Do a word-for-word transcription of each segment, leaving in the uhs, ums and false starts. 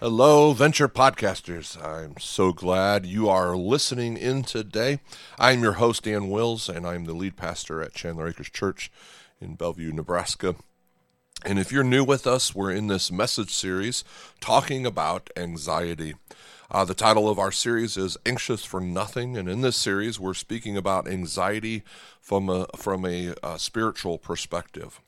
Hello, Venture Podcasters. I'm so glad you are listening in today. I'm your host, Dan Wills, and I'm the lead pastor at Chandler Acres Church in Bellevue, Nebraska. And if you're new with us, we're in this message series talking about anxiety. Uh, the title of our series is Anxious for Nothing, and in this series, we're speaking about anxiety from a, from a, a spiritual perspective.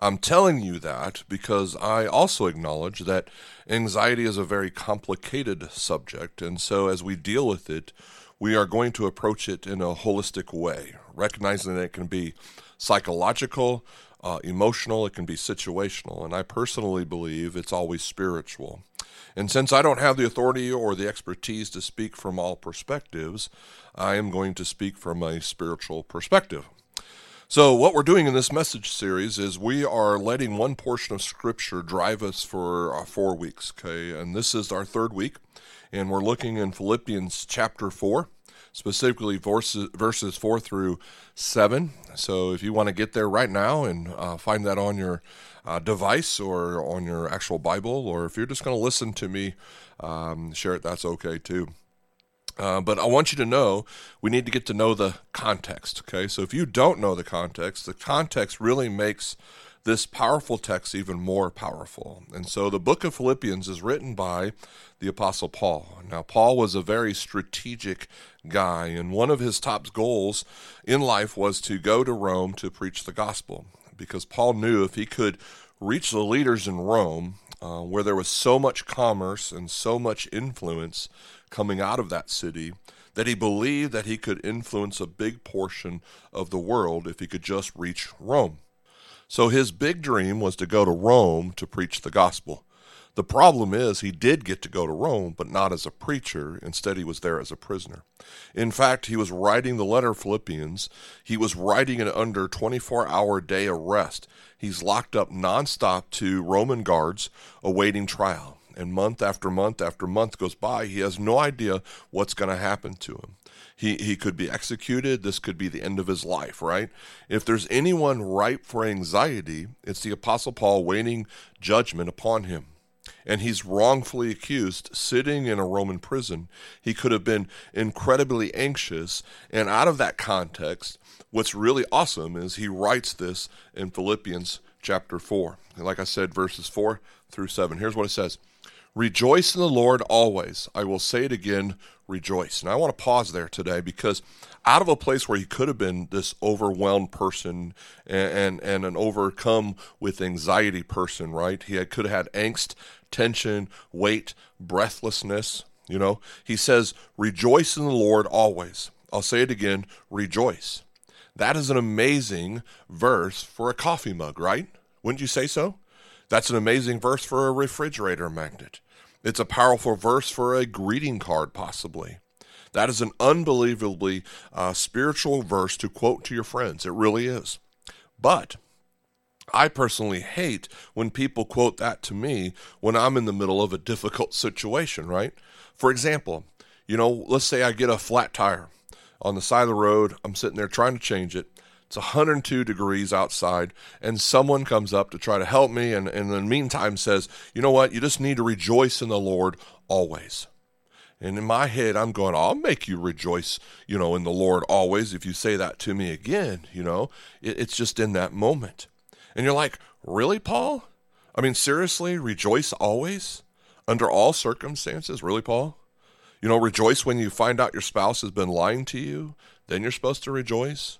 I'm telling you that because I also acknowledge that anxiety is a very complicated subject, and so as we deal with it, we are going to approach it in a holistic way, recognizing that it can be psychological, uh, emotional, it can be situational, and I personally believe it's always spiritual. And since I don't have the authority or the expertise to speak from all perspectives, I am going to speak from a spiritual perspective. So what we're doing in this message series is we are letting one portion of Scripture drive us for uh, four weeks, okay? And this is our third week, and we're looking in Philippians chapter four, specifically verses, verses four through seven. So if you want to get there right now and uh, find that on your uh, device or on your actual Bible, or if you're just going to listen to me, um, share it, that's okay too. Uh, but I want you to know, we need to get to know the context, okay? So if you don't know the context, the context really makes this powerful text even more powerful. And so the book of Philippians is written by the Apostle Paul. Now, Paul was a very strategic guy, and one of his top goals in life was to go to Rome to preach the gospel, because Paul knew if he could reach the leaders in Rome, uh, where there was so much commerce and so much influence coming out of that city, that he believed that he could influence a big portion of the world if he could just reach Rome. So his big dream was to go to Rome to preach the gospel. The problem is he did get to go to Rome, but not as a preacher. Instead, he was there as a prisoner. In fact, he was writing the letter of Philippians. He was writing it under twenty-four hour day arrest. He's locked up nonstop to Roman guards awaiting trial. And month after month after month goes by, he has no idea what's going to happen to him. He he could be executed. This could be the end of his life, right? If there's anyone ripe for anxiety, it's the Apostle Paul waiting judgment upon him. And he's wrongfully accused, sitting in a Roman prison. He could have been incredibly anxious. And out of that context, what's really awesome is he writes this in Philippians chapter four. And like I said, verses four through seven. Here's what it says. Rejoice in the Lord always. I will say it again, rejoice. And I want to pause there today because out of a place where he could have been this overwhelmed person and, and, and an overcome with anxiety person, right? He had, could have had angst, tension, weight, breathlessness, you know. He says, rejoice in the Lord always. I'll say it again, rejoice. That is an amazing verse for a coffee mug, right? Wouldn't you say so? That's an amazing verse for a refrigerator magnet. It's a powerful verse for a greeting card, possibly. That is an unbelievably uh, spiritual verse to quote to your friends. It really is. But I personally hate when people quote that to me when I'm in the middle of a difficult situation, right? For example, you know, let's say I get a flat tire on the side of the road. I'm sitting there trying to change it. It's one hundred two degrees outside, and someone comes up to try to help me, and, and in the meantime says, you know what, you just need to rejoice in the Lord always. And in my head, I'm going, I'll make you rejoice, you know, in the Lord always if you say that to me again, you know. It, it's just in that moment. And you're like, really, Paul? I mean, seriously, rejoice always? Under all circumstances? Really, Paul? You know, rejoice when you find out your spouse has been lying to you? Then you're supposed to rejoice?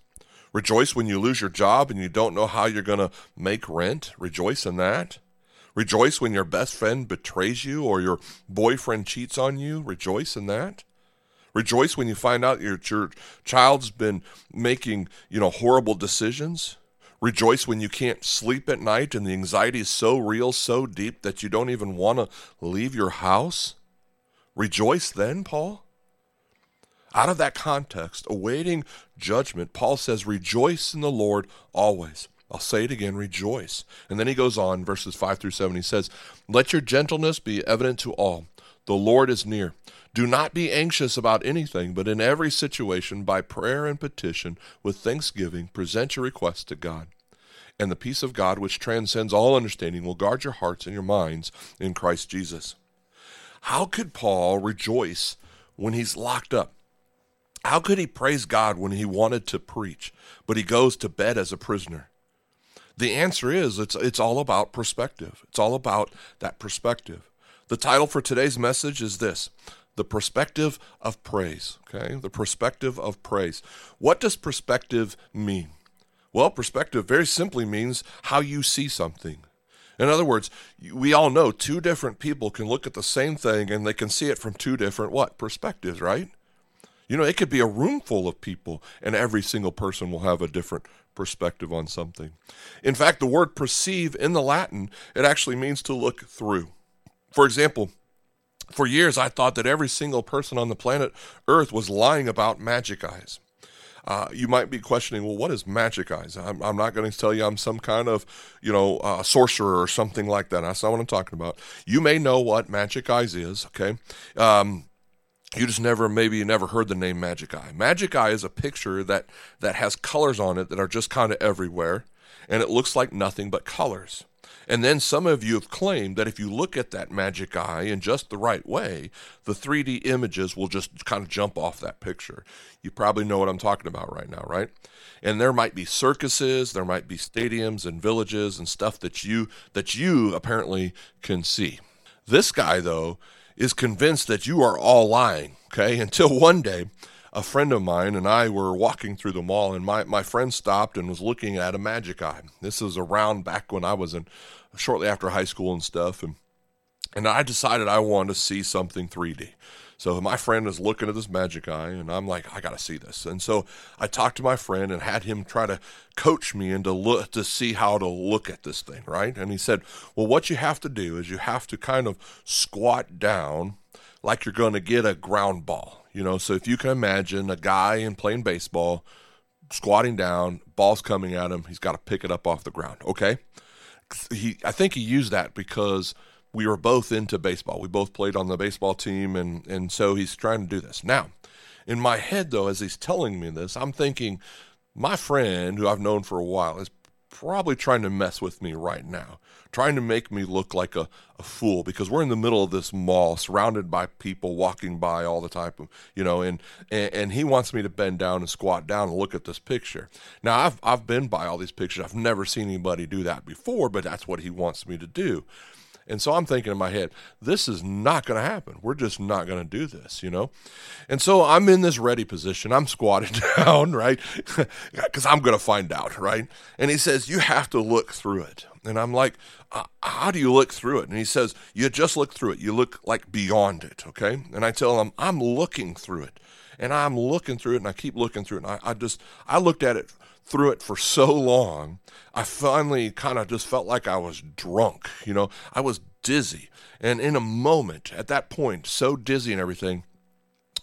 Rejoice when you lose your job and you don't know how you're going to make rent. Rejoice in that. Rejoice when your best friend betrays you or your boyfriend cheats on you. Rejoice in that. Rejoice when you find out your, your child's been making, you know, horrible decisions. Rejoice when you can't sleep at night and the anxiety is so real, so deep that you don't even want to leave your house. Rejoice then, Paul. Out of that context, awaiting judgment, Paul says, rejoice in the Lord always. I'll say it again, rejoice. And then he goes on, verses five through seven, he says, let your gentleness be evident to all. The Lord is near. Do not be anxious about anything, but in every situation, by prayer and petition, with thanksgiving, present your requests to God. And the peace of God, which transcends all understanding, will guard your hearts and your minds in Christ Jesus. How could Paul rejoice when he's locked up? How could he praise God when he wanted to preach, but he goes to bed as a prisoner? The answer is it's it's all about perspective. It's all about that perspective. The title for today's message is this, The Perspective of Praise, okay? The Perspective of Praise. What does perspective mean? Well, perspective very simply means how you see something. In other words, we all know two different people can look at the same thing and they can see it from two different what? Perspectives, right? You know, it could be a room full of people and every single person will have a different perspective on something. In fact, the word perceive in the Latin, it actually means to look through. For example, for years I thought that every single person on the planet Earth was lying about magic eyes. Uh, you might be questioning, well, what is magic eyes? I'm, I'm not going to tell you I'm some kind of, you know, uh, sorcerer or something like that. That's not what I'm talking about. You may know what magic eyes is, okay? Um, you just never, maybe you never heard the name magic eye. Magic eye is a picture that, that has colors on it that are just kind of everywhere, and it looks like nothing but colors. And then some of you have claimed that if you look at that magic eye in just the right way, the three D images will just kind of jump off that picture. You probably know what I'm talking about right now, right? And there might be circuses, there might be stadiums and villages and stuff that you that you apparently can see. This guy, though, is convinced that you are all lying, okay? Until one day, a friend of mine and I were walking through the mall, and my, my friend stopped and was looking at a magic eye. This was around back when I was in, shortly after high school and stuff, and and I decided I wanted to see something three D. So my friend is looking at this magic eye, and I'm like, I got to see this. And so I talked to my friend and had him try to coach me into look to see how to look at this thing, right? And he said, well, what you have to do is you have to kind of squat down like you're going to get a ground ball. You know, so if you can imagine a guy in playing baseball, squatting down, ball's coming at him, he's got to pick it up off the ground, okay? He, I think he used that because we were both into baseball. We both played on the baseball team, and, and so he's trying to do this. Now, in my head, though, as he's telling me this, I'm thinking, my friend, who I've known for a while, is probably trying to mess with me right now, trying to make me look like a, a fool, because we're in the middle of this mall surrounded by people walking by all the time, you know, and, and, and he wants me to bend down and squat down and look at this picture. Now, I've, I've been by all these pictures. I've never seen anybody do that before, but that's what he wants me to do. And so I'm thinking in my head, this is not going to happen. We're just not going to do this, you know? And so I'm in this ready position. I'm squatted down, right? Because I'm going to find out, right? And he says, you have to look through it. And I'm like, how do you look through it? And he says, you just look through it. You look like beyond it, okay? And I tell him, I'm looking through it. And I'm looking through it, and I keep looking through it. And I, I just, I looked at it through it for so long, I finally kind of just felt like I was drunk, you know, I was dizzy. And in a moment, at that point, so dizzy and everything,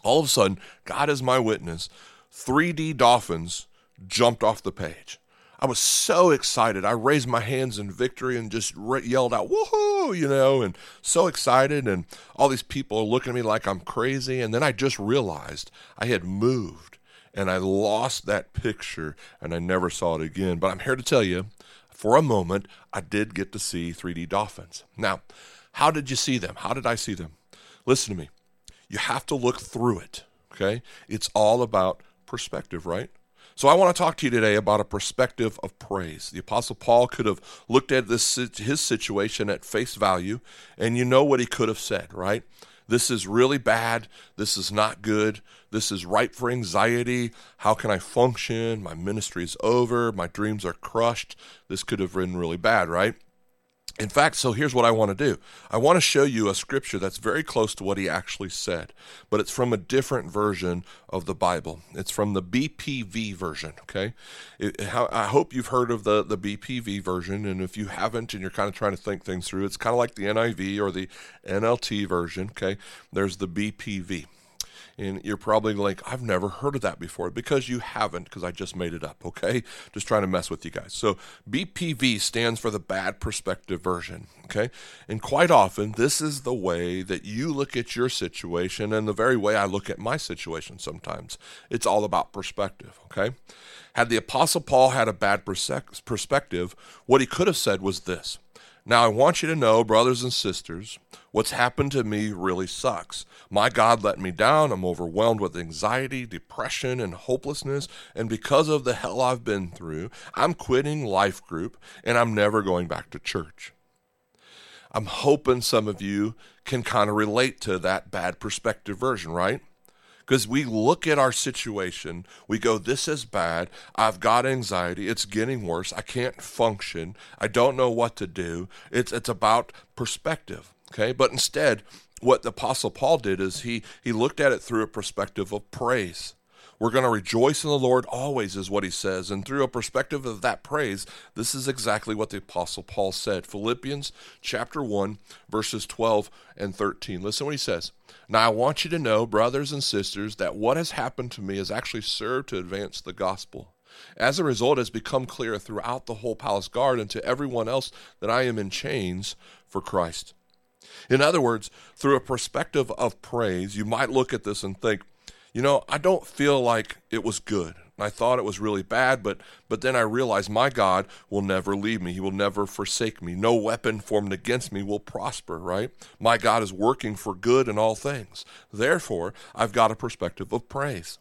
all of a sudden, God is my witness, three D dolphins jumped off the page. I was so excited. I raised my hands in victory and just re- yelled out, woohoo, you know, and so excited. And all these people are looking at me like I'm crazy. And then I just realized I had moved and I lost that picture and I never saw it again. But I'm here to tell you, for a moment, I did get to see three D dolphins. Now, how did you see them? How did I see them? Listen to me. You have to look through it, okay? It's all about perspective, right? So I want to talk to you today about a perspective of praise. The Apostle Paul could have looked at this his situation at face value, and you know what he could have said, right? This is really bad. This is not good. This is ripe for anxiety. How can I function? My ministry is over. My dreams are crushed. This could have been really bad, right? In fact, so here's what I want to do. I want to show you a scripture that's very close to what he actually said, but it's from a different version of the Bible. It's from the B P V version, okay? It, how, I hope you've heard of the, the B P V version, and if you haven't and you're kind of trying to think things through, it's kind of like the N I V or the N L T version, okay? There's the B P V. And you're probably like, I've never heard of that before, because you haven't, because I just made it up, okay? Just trying to mess with you guys. So B P V stands for the Bad Perspective Version, okay? And quite often, this is the way that you look at your situation and the very way I look at my situation sometimes. It's all about perspective, okay? Had the Apostle Paul had a bad perspective, what he could have said was this. Now, I want you to know, brothers and sisters, what's happened to me really sucks. My God let me down. I'm overwhelmed with anxiety, depression, and hopelessness. And because of the hell I've been through, I'm quitting life group, and I'm never going back to church. I'm hoping some of you can kind of relate to that bad perspective version, right? Because we look at our situation, we go, this is bad, I've got anxiety, it's getting worse, I can't function, I don't know what to do. It's it's about perspective, okay? But instead, what the Apostle Paul did is he he looked at it through a perspective of praise. We're going to rejoice in the Lord always is what he says. And through a perspective of that praise, this is exactly what the Apostle Paul said. Philippians chapter one, verses twelve and thirteen. Listen to what he says. Now I want you to know, brothers and sisters, that what has happened to me has actually served to advance the gospel. As a result, it has become clear throughout the whole palace guard and to everyone else that I am in chains for Christ. In other words, through a perspective of praise, you might look at this and think, you know, I don't feel like it was good. I thought it was really bad, but but then I realized my God will never leave me. He will never forsake me. No weapon formed against me will prosper, right? My God is working for good in all things. Therefore, I've got a perspective of praise.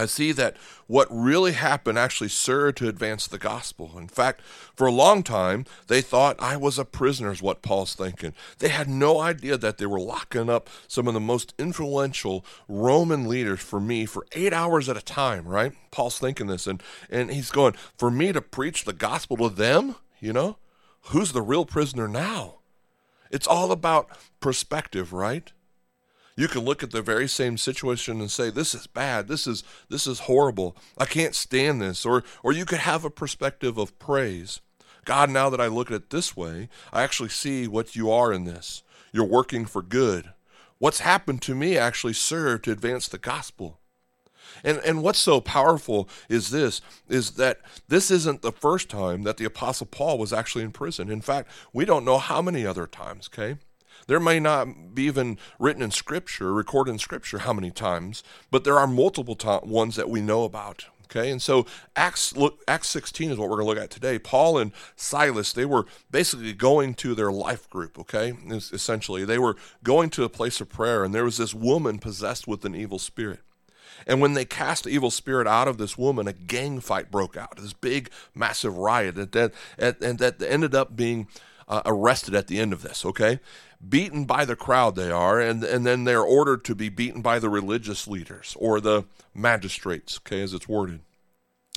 I see that what really happened actually served to advance the gospel. In fact, for a long time, they thought I was a prisoner is what Paul's thinking. They had no idea that they were locking up some of the most influential Roman leaders for me for eight hours at a time, right? Paul's thinking this, and, and he's going, for me to preach the gospel to them, you know, who's the real prisoner now? It's all about perspective, right? You can look at the very same situation and say, this is bad, this is this is horrible, I can't stand this. Or or you could have a perspective of praise. God, now that I look at it this way, I actually see what you are in this. You're working for good. What's happened to me actually served to advance the gospel. And and what's so powerful is this, is that this isn't the first time that the Apostle Paul was actually in prison. In fact, we don't know how many other times, okay? There may not be even written in Scripture, recorded in Scripture how many times, but there are multiple to- ones that we know about, okay? And so Acts look, Acts sixteen is what we're going to look at today. Paul and Silas, they were basically going to their life group, okay? It's essentially, they were going to a place of prayer, and there was this woman possessed with an evil spirit. And when they cast the evil spirit out of this woman, a gang fight broke out, this big, massive riot, and that, and that ended up being uh, arrested at the end of this, okay? Beaten by the crowd they are, and, and then they're ordered to be beaten by the religious leaders or the magistrates, okay, as it's worded.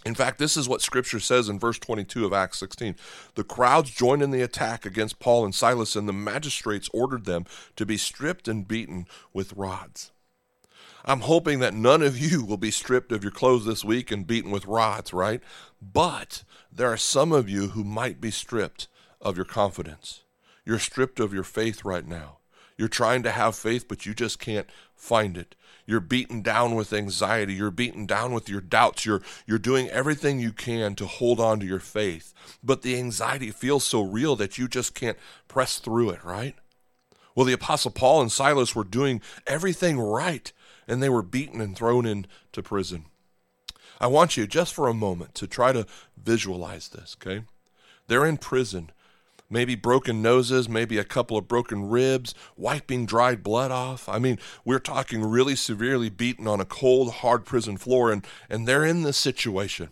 In fact, this is what Scripture says in verse twenty-two of Acts sixteen. The crowds joined in the attack against Paul and Silas, and the magistrates ordered them to be stripped and beaten with rods. I'm hoping that none of you will be stripped of your clothes this week and beaten with rods, right? But there are some of you who might be stripped of your confidence. You're stripped of your faith right now. You're trying to have faith, but you just can't find it. You're beaten down with anxiety. You're beaten down with your doubts. You're you're doing everything you can to hold on to your faith, but the anxiety feels so real that you just can't press through it, right? Well, the Apostle Paul and Silas were doing everything right, and they were beaten and thrown into prison. I want you just for a moment to try to visualize this, okay? They're in prison. Maybe broken noses, maybe a couple of broken ribs, wiping dried blood off. I mean, we're talking really severely beaten on a cold, hard prison floor, and, and they're in this situation.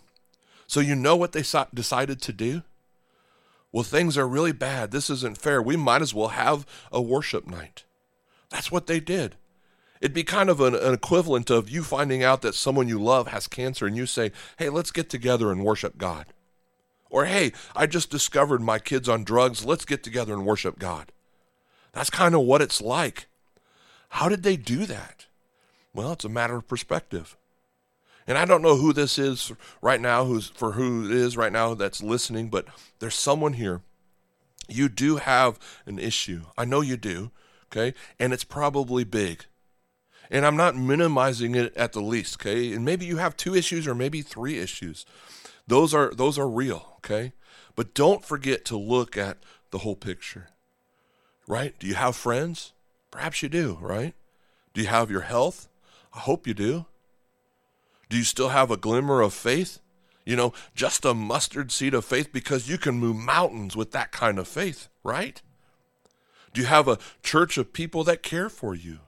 So you know what they so- decided to do? Well, things are really bad. This isn't fair. We might as well have a worship night. That's what they did. It'd be kind of an, an equivalent of you finding out that someone you love has cancer, and you say, hey, let's get together and worship God. Or, hey, I just discovered my kid's on drugs. Let's get together and worship God. That's kind of what it's like. How did they do that? Well, it's a matter of perspective. And I don't know who this is right now, who's for who it is right now that's listening, but there's someone here. You do have an issue. I know you do, okay? And it's probably big. And I'm not minimizing it at the least, okay? And maybe you have two issues or maybe three issues. Those are those are real, okay? But don't forget to look at the whole picture, right? Do you have friends? Perhaps you do, right? Do you have your health? I hope you do. Do you still have a glimmer of faith? You know, just a mustard seed of faith, because you can move mountains with that kind of faith, right? Do you have a church of people that care for you?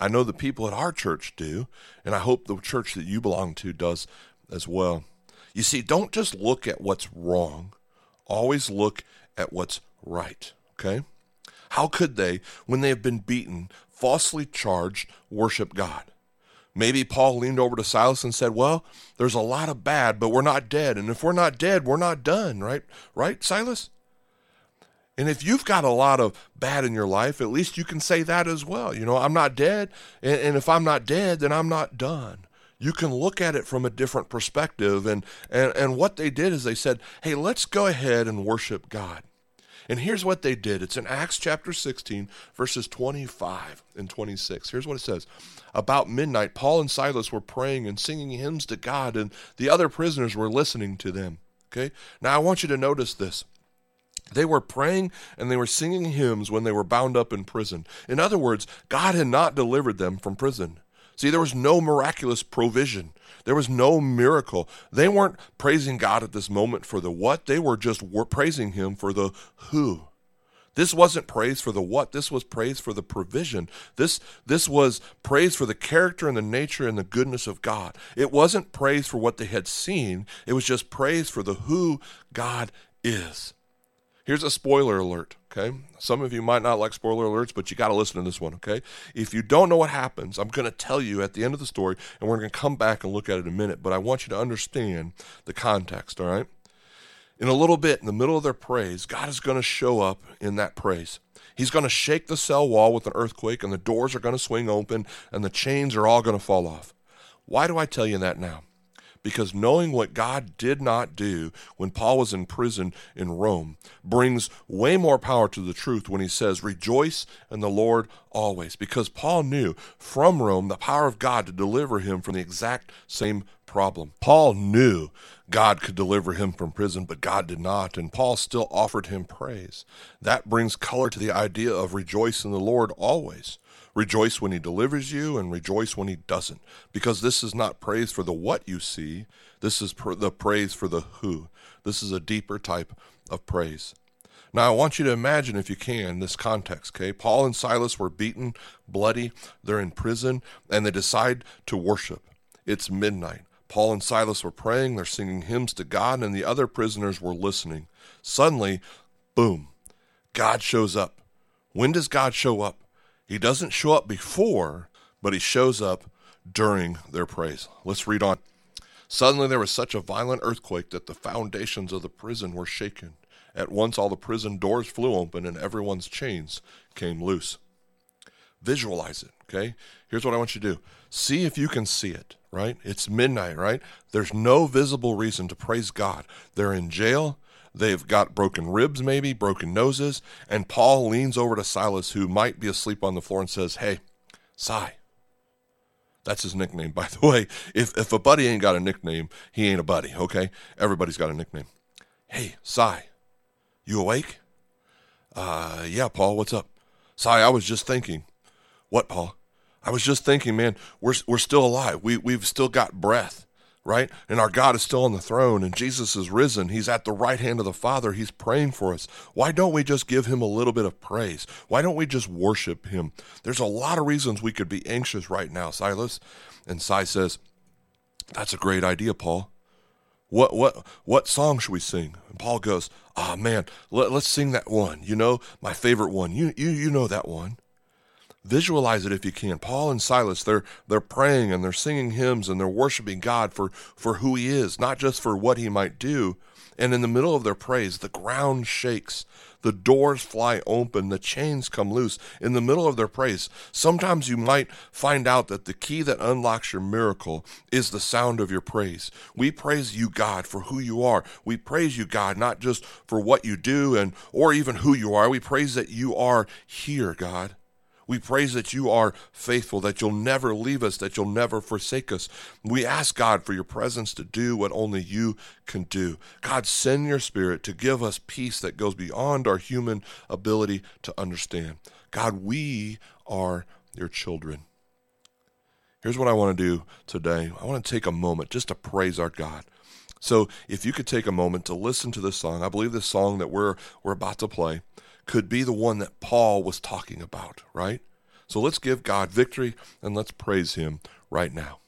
I know the people at our church do, and I hope the church that you belong to does as well. You see, don't just look at what's wrong. Always look at what's right, okay? How could they, when they have been beaten, falsely charged, worship God? Maybe Paul leaned over to Silas and said, well, there's a lot of bad, but we're not dead. And if we're not dead, we're not done, right? Right, Silas? And if you've got a lot of bad in your life, at least you can say that as well. You know, I'm not dead, and, and if I'm not dead, then I'm not done. You can look at it from a different perspective. And, and, and what they did is they said, hey, let's go ahead and worship God. And here's what they did. It's in Acts chapter sixteen, verses twenty-five and twenty-six. Here's what it says. About midnight, Paul and Silas were praying and singing hymns to God, and the other prisoners were listening to them. Okay? Now, I want you to notice this. They were praying and they were singing hymns when they were bound up in prison. In other words, God had not delivered them from prison. See, there was no miraculous provision. There was no miracle. They weren't praising God at this moment for the what. They were just praising him for the who. This wasn't praise for the what. This was praise for the provision. This, this was praise for the character and the nature and the goodness of God. It wasn't praise for what they had seen. It was just praise for the who God is. Here's a spoiler alert, okay? Some of you might not like spoiler alerts, but you got to listen to this one, okay? If you don't know what happens, I'm going to tell you at the end of the story, and we're going to come back and look at it in a minute, but I want you to understand the context, all right? In a little bit, in the middle of their praise, God is going to show up in that praise. He's going to shake the cell wall with an earthquake, and the doors are going to swing open, and the chains are all going to fall off. Why do I tell you that now? Because knowing what God did not do when Paul was in prison in Rome brings way more power to the truth when he says, rejoice in the Lord always. Because Paul knew from Rome the power of God to deliver him from the exact same problem. Paul knew God could deliver him from prison, but God did not, and Paul still offered him praise. That brings color to the idea of rejoice in the Lord always. Rejoice when he delivers you, and rejoice when he doesn't, because this is not praise for the what you see. This is pr- the praise for the who. This is a deeper type of praise. Now, I want you to imagine, if you can, this context, okay? Paul and Silas were beaten, bloody, they're in prison, and they decide to worship. It's midnight. Paul and Silas were praying, they're singing hymns to God, and the other prisoners were listening. Suddenly, boom, God shows up. When does God show up? He doesn't show up before, but he shows up during their praise. Let's read on. Suddenly there was such a violent earthquake that the foundations of the prison were shaken. At once all the prison doors flew open and everyone's chains came loose. Visualize it, okay? Here's what I want you to do. See if you can see it, right? It's midnight, right? There's no visible reason to praise God. They're in jail. They've got broken ribs maybe, broken noses, and Paul leans over to Silas, who might be asleep on the floor, and says, hey, Si. That's his nickname, by the way. If if a buddy ain't got a nickname, he ain't a buddy, okay? Everybody's got a nickname. Hey, Si, you awake? Uh, yeah, Paul, what's up? Si, I was just thinking. What, Paul? I was just thinking, man, we're we're still alive. We, we've still got breath. Right? And our God is still on the throne, and Jesus is risen. He's at the right hand of the Father. He's praying for us. Why don't we just give him a little bit of praise? Why don't we just worship him? There's a lot of reasons we could be anxious right now, Silas. And Si says, that's a great idea, Paul. What what what song should we sing? And Paul goes, ah, oh, man, let, let's sing that one. You know, my favorite one. You you you know that one. Visualize it if you can. Paul and Silas, they're they're praying and they're singing hymns and they're worshiping God for, for who he is, not just for what he might do. And in the middle of their praise, the ground shakes, the doors fly open, the chains come loose. In the middle of their praise, sometimes you might find out that the key that unlocks your miracle is the sound of your praise. We praise you, God, for who you are. We praise you, God, not just for what you do and or even who you are. We praise that you are here, God. We praise that you are faithful, that you'll never leave us, that you'll never forsake us. We ask, God, for your presence to do what only you can do. God, send your Spirit to give us peace that goes beyond our human ability to understand. God, we are your children. Here's what I want to do today. I want to take a moment just to praise our God. So if you could take a moment to listen to this song, I believe this song that we're we're about to play could be the one that Paul was talking about, right? So let's give God victory and let's praise him right now.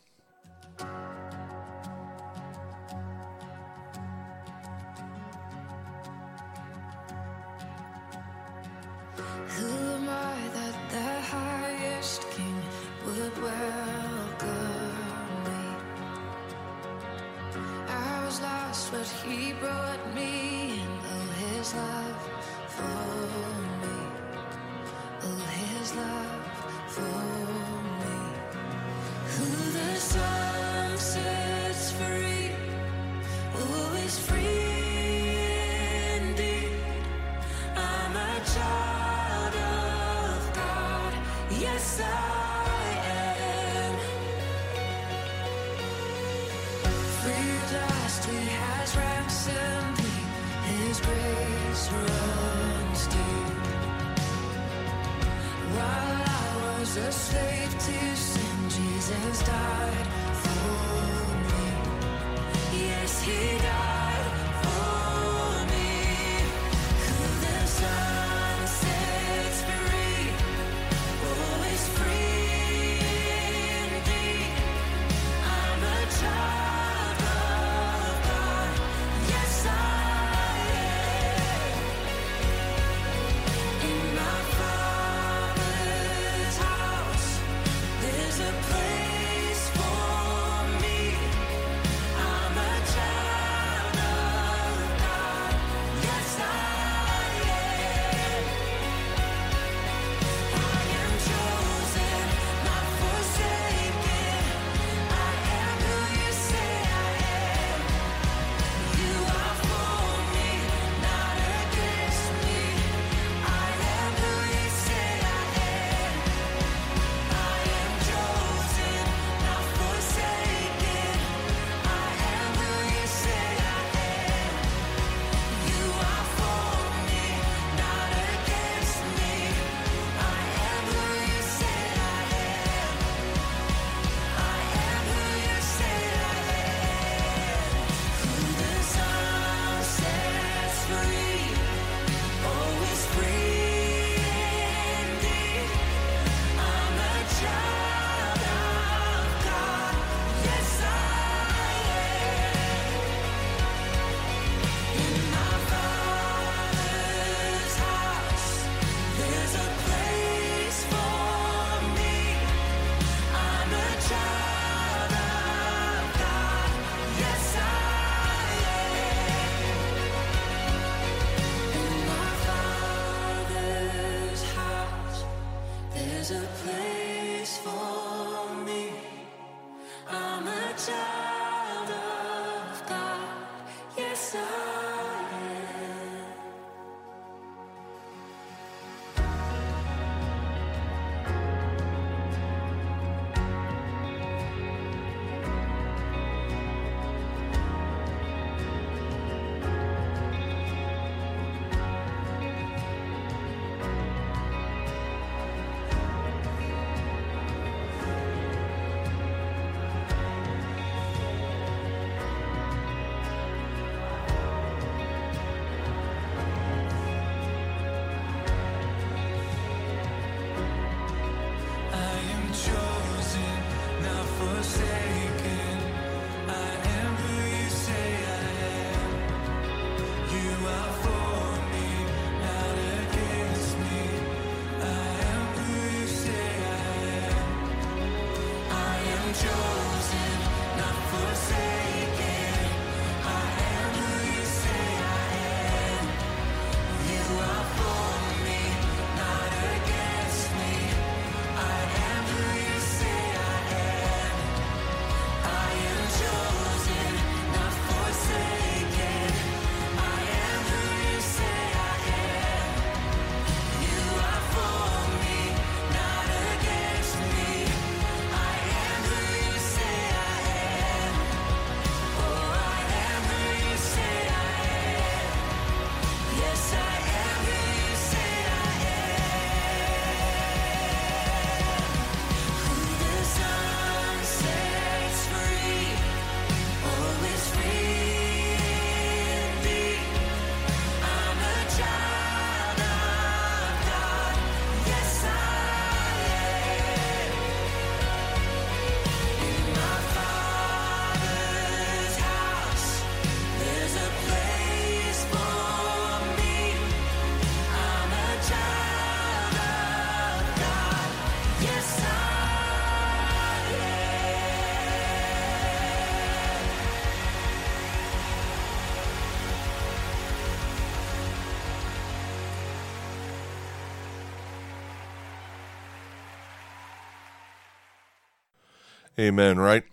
Amen, right?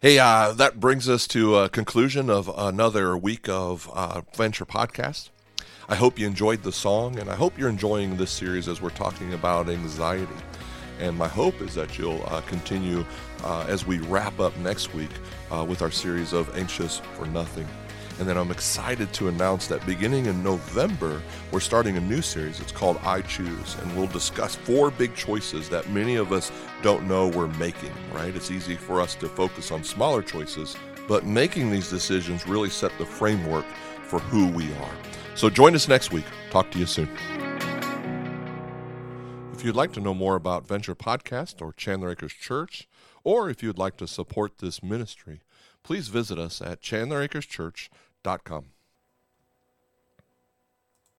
Hey, uh, that brings us to a conclusion of another week of uh, Venture Podcast. I hope you enjoyed the song, and I hope you're enjoying this series as we're talking about anxiety. And my hope is that you'll uh, continue uh, as we wrap up next week uh, with our series of Anxious for Nothing. And then I'm excited to announce that beginning in November, we're starting a new series. It's called I Choose, and we'll discuss four big choices that many of us don't know we're making, right? It's easy for us to focus on smaller choices, but making these decisions really set the framework for who we are. So join us next week. Talk to you soon. If you'd like to know more about Venture Podcast or Chandler Acres Church, or if you'd like to support this ministry, please visit us at chandler acres church dot com.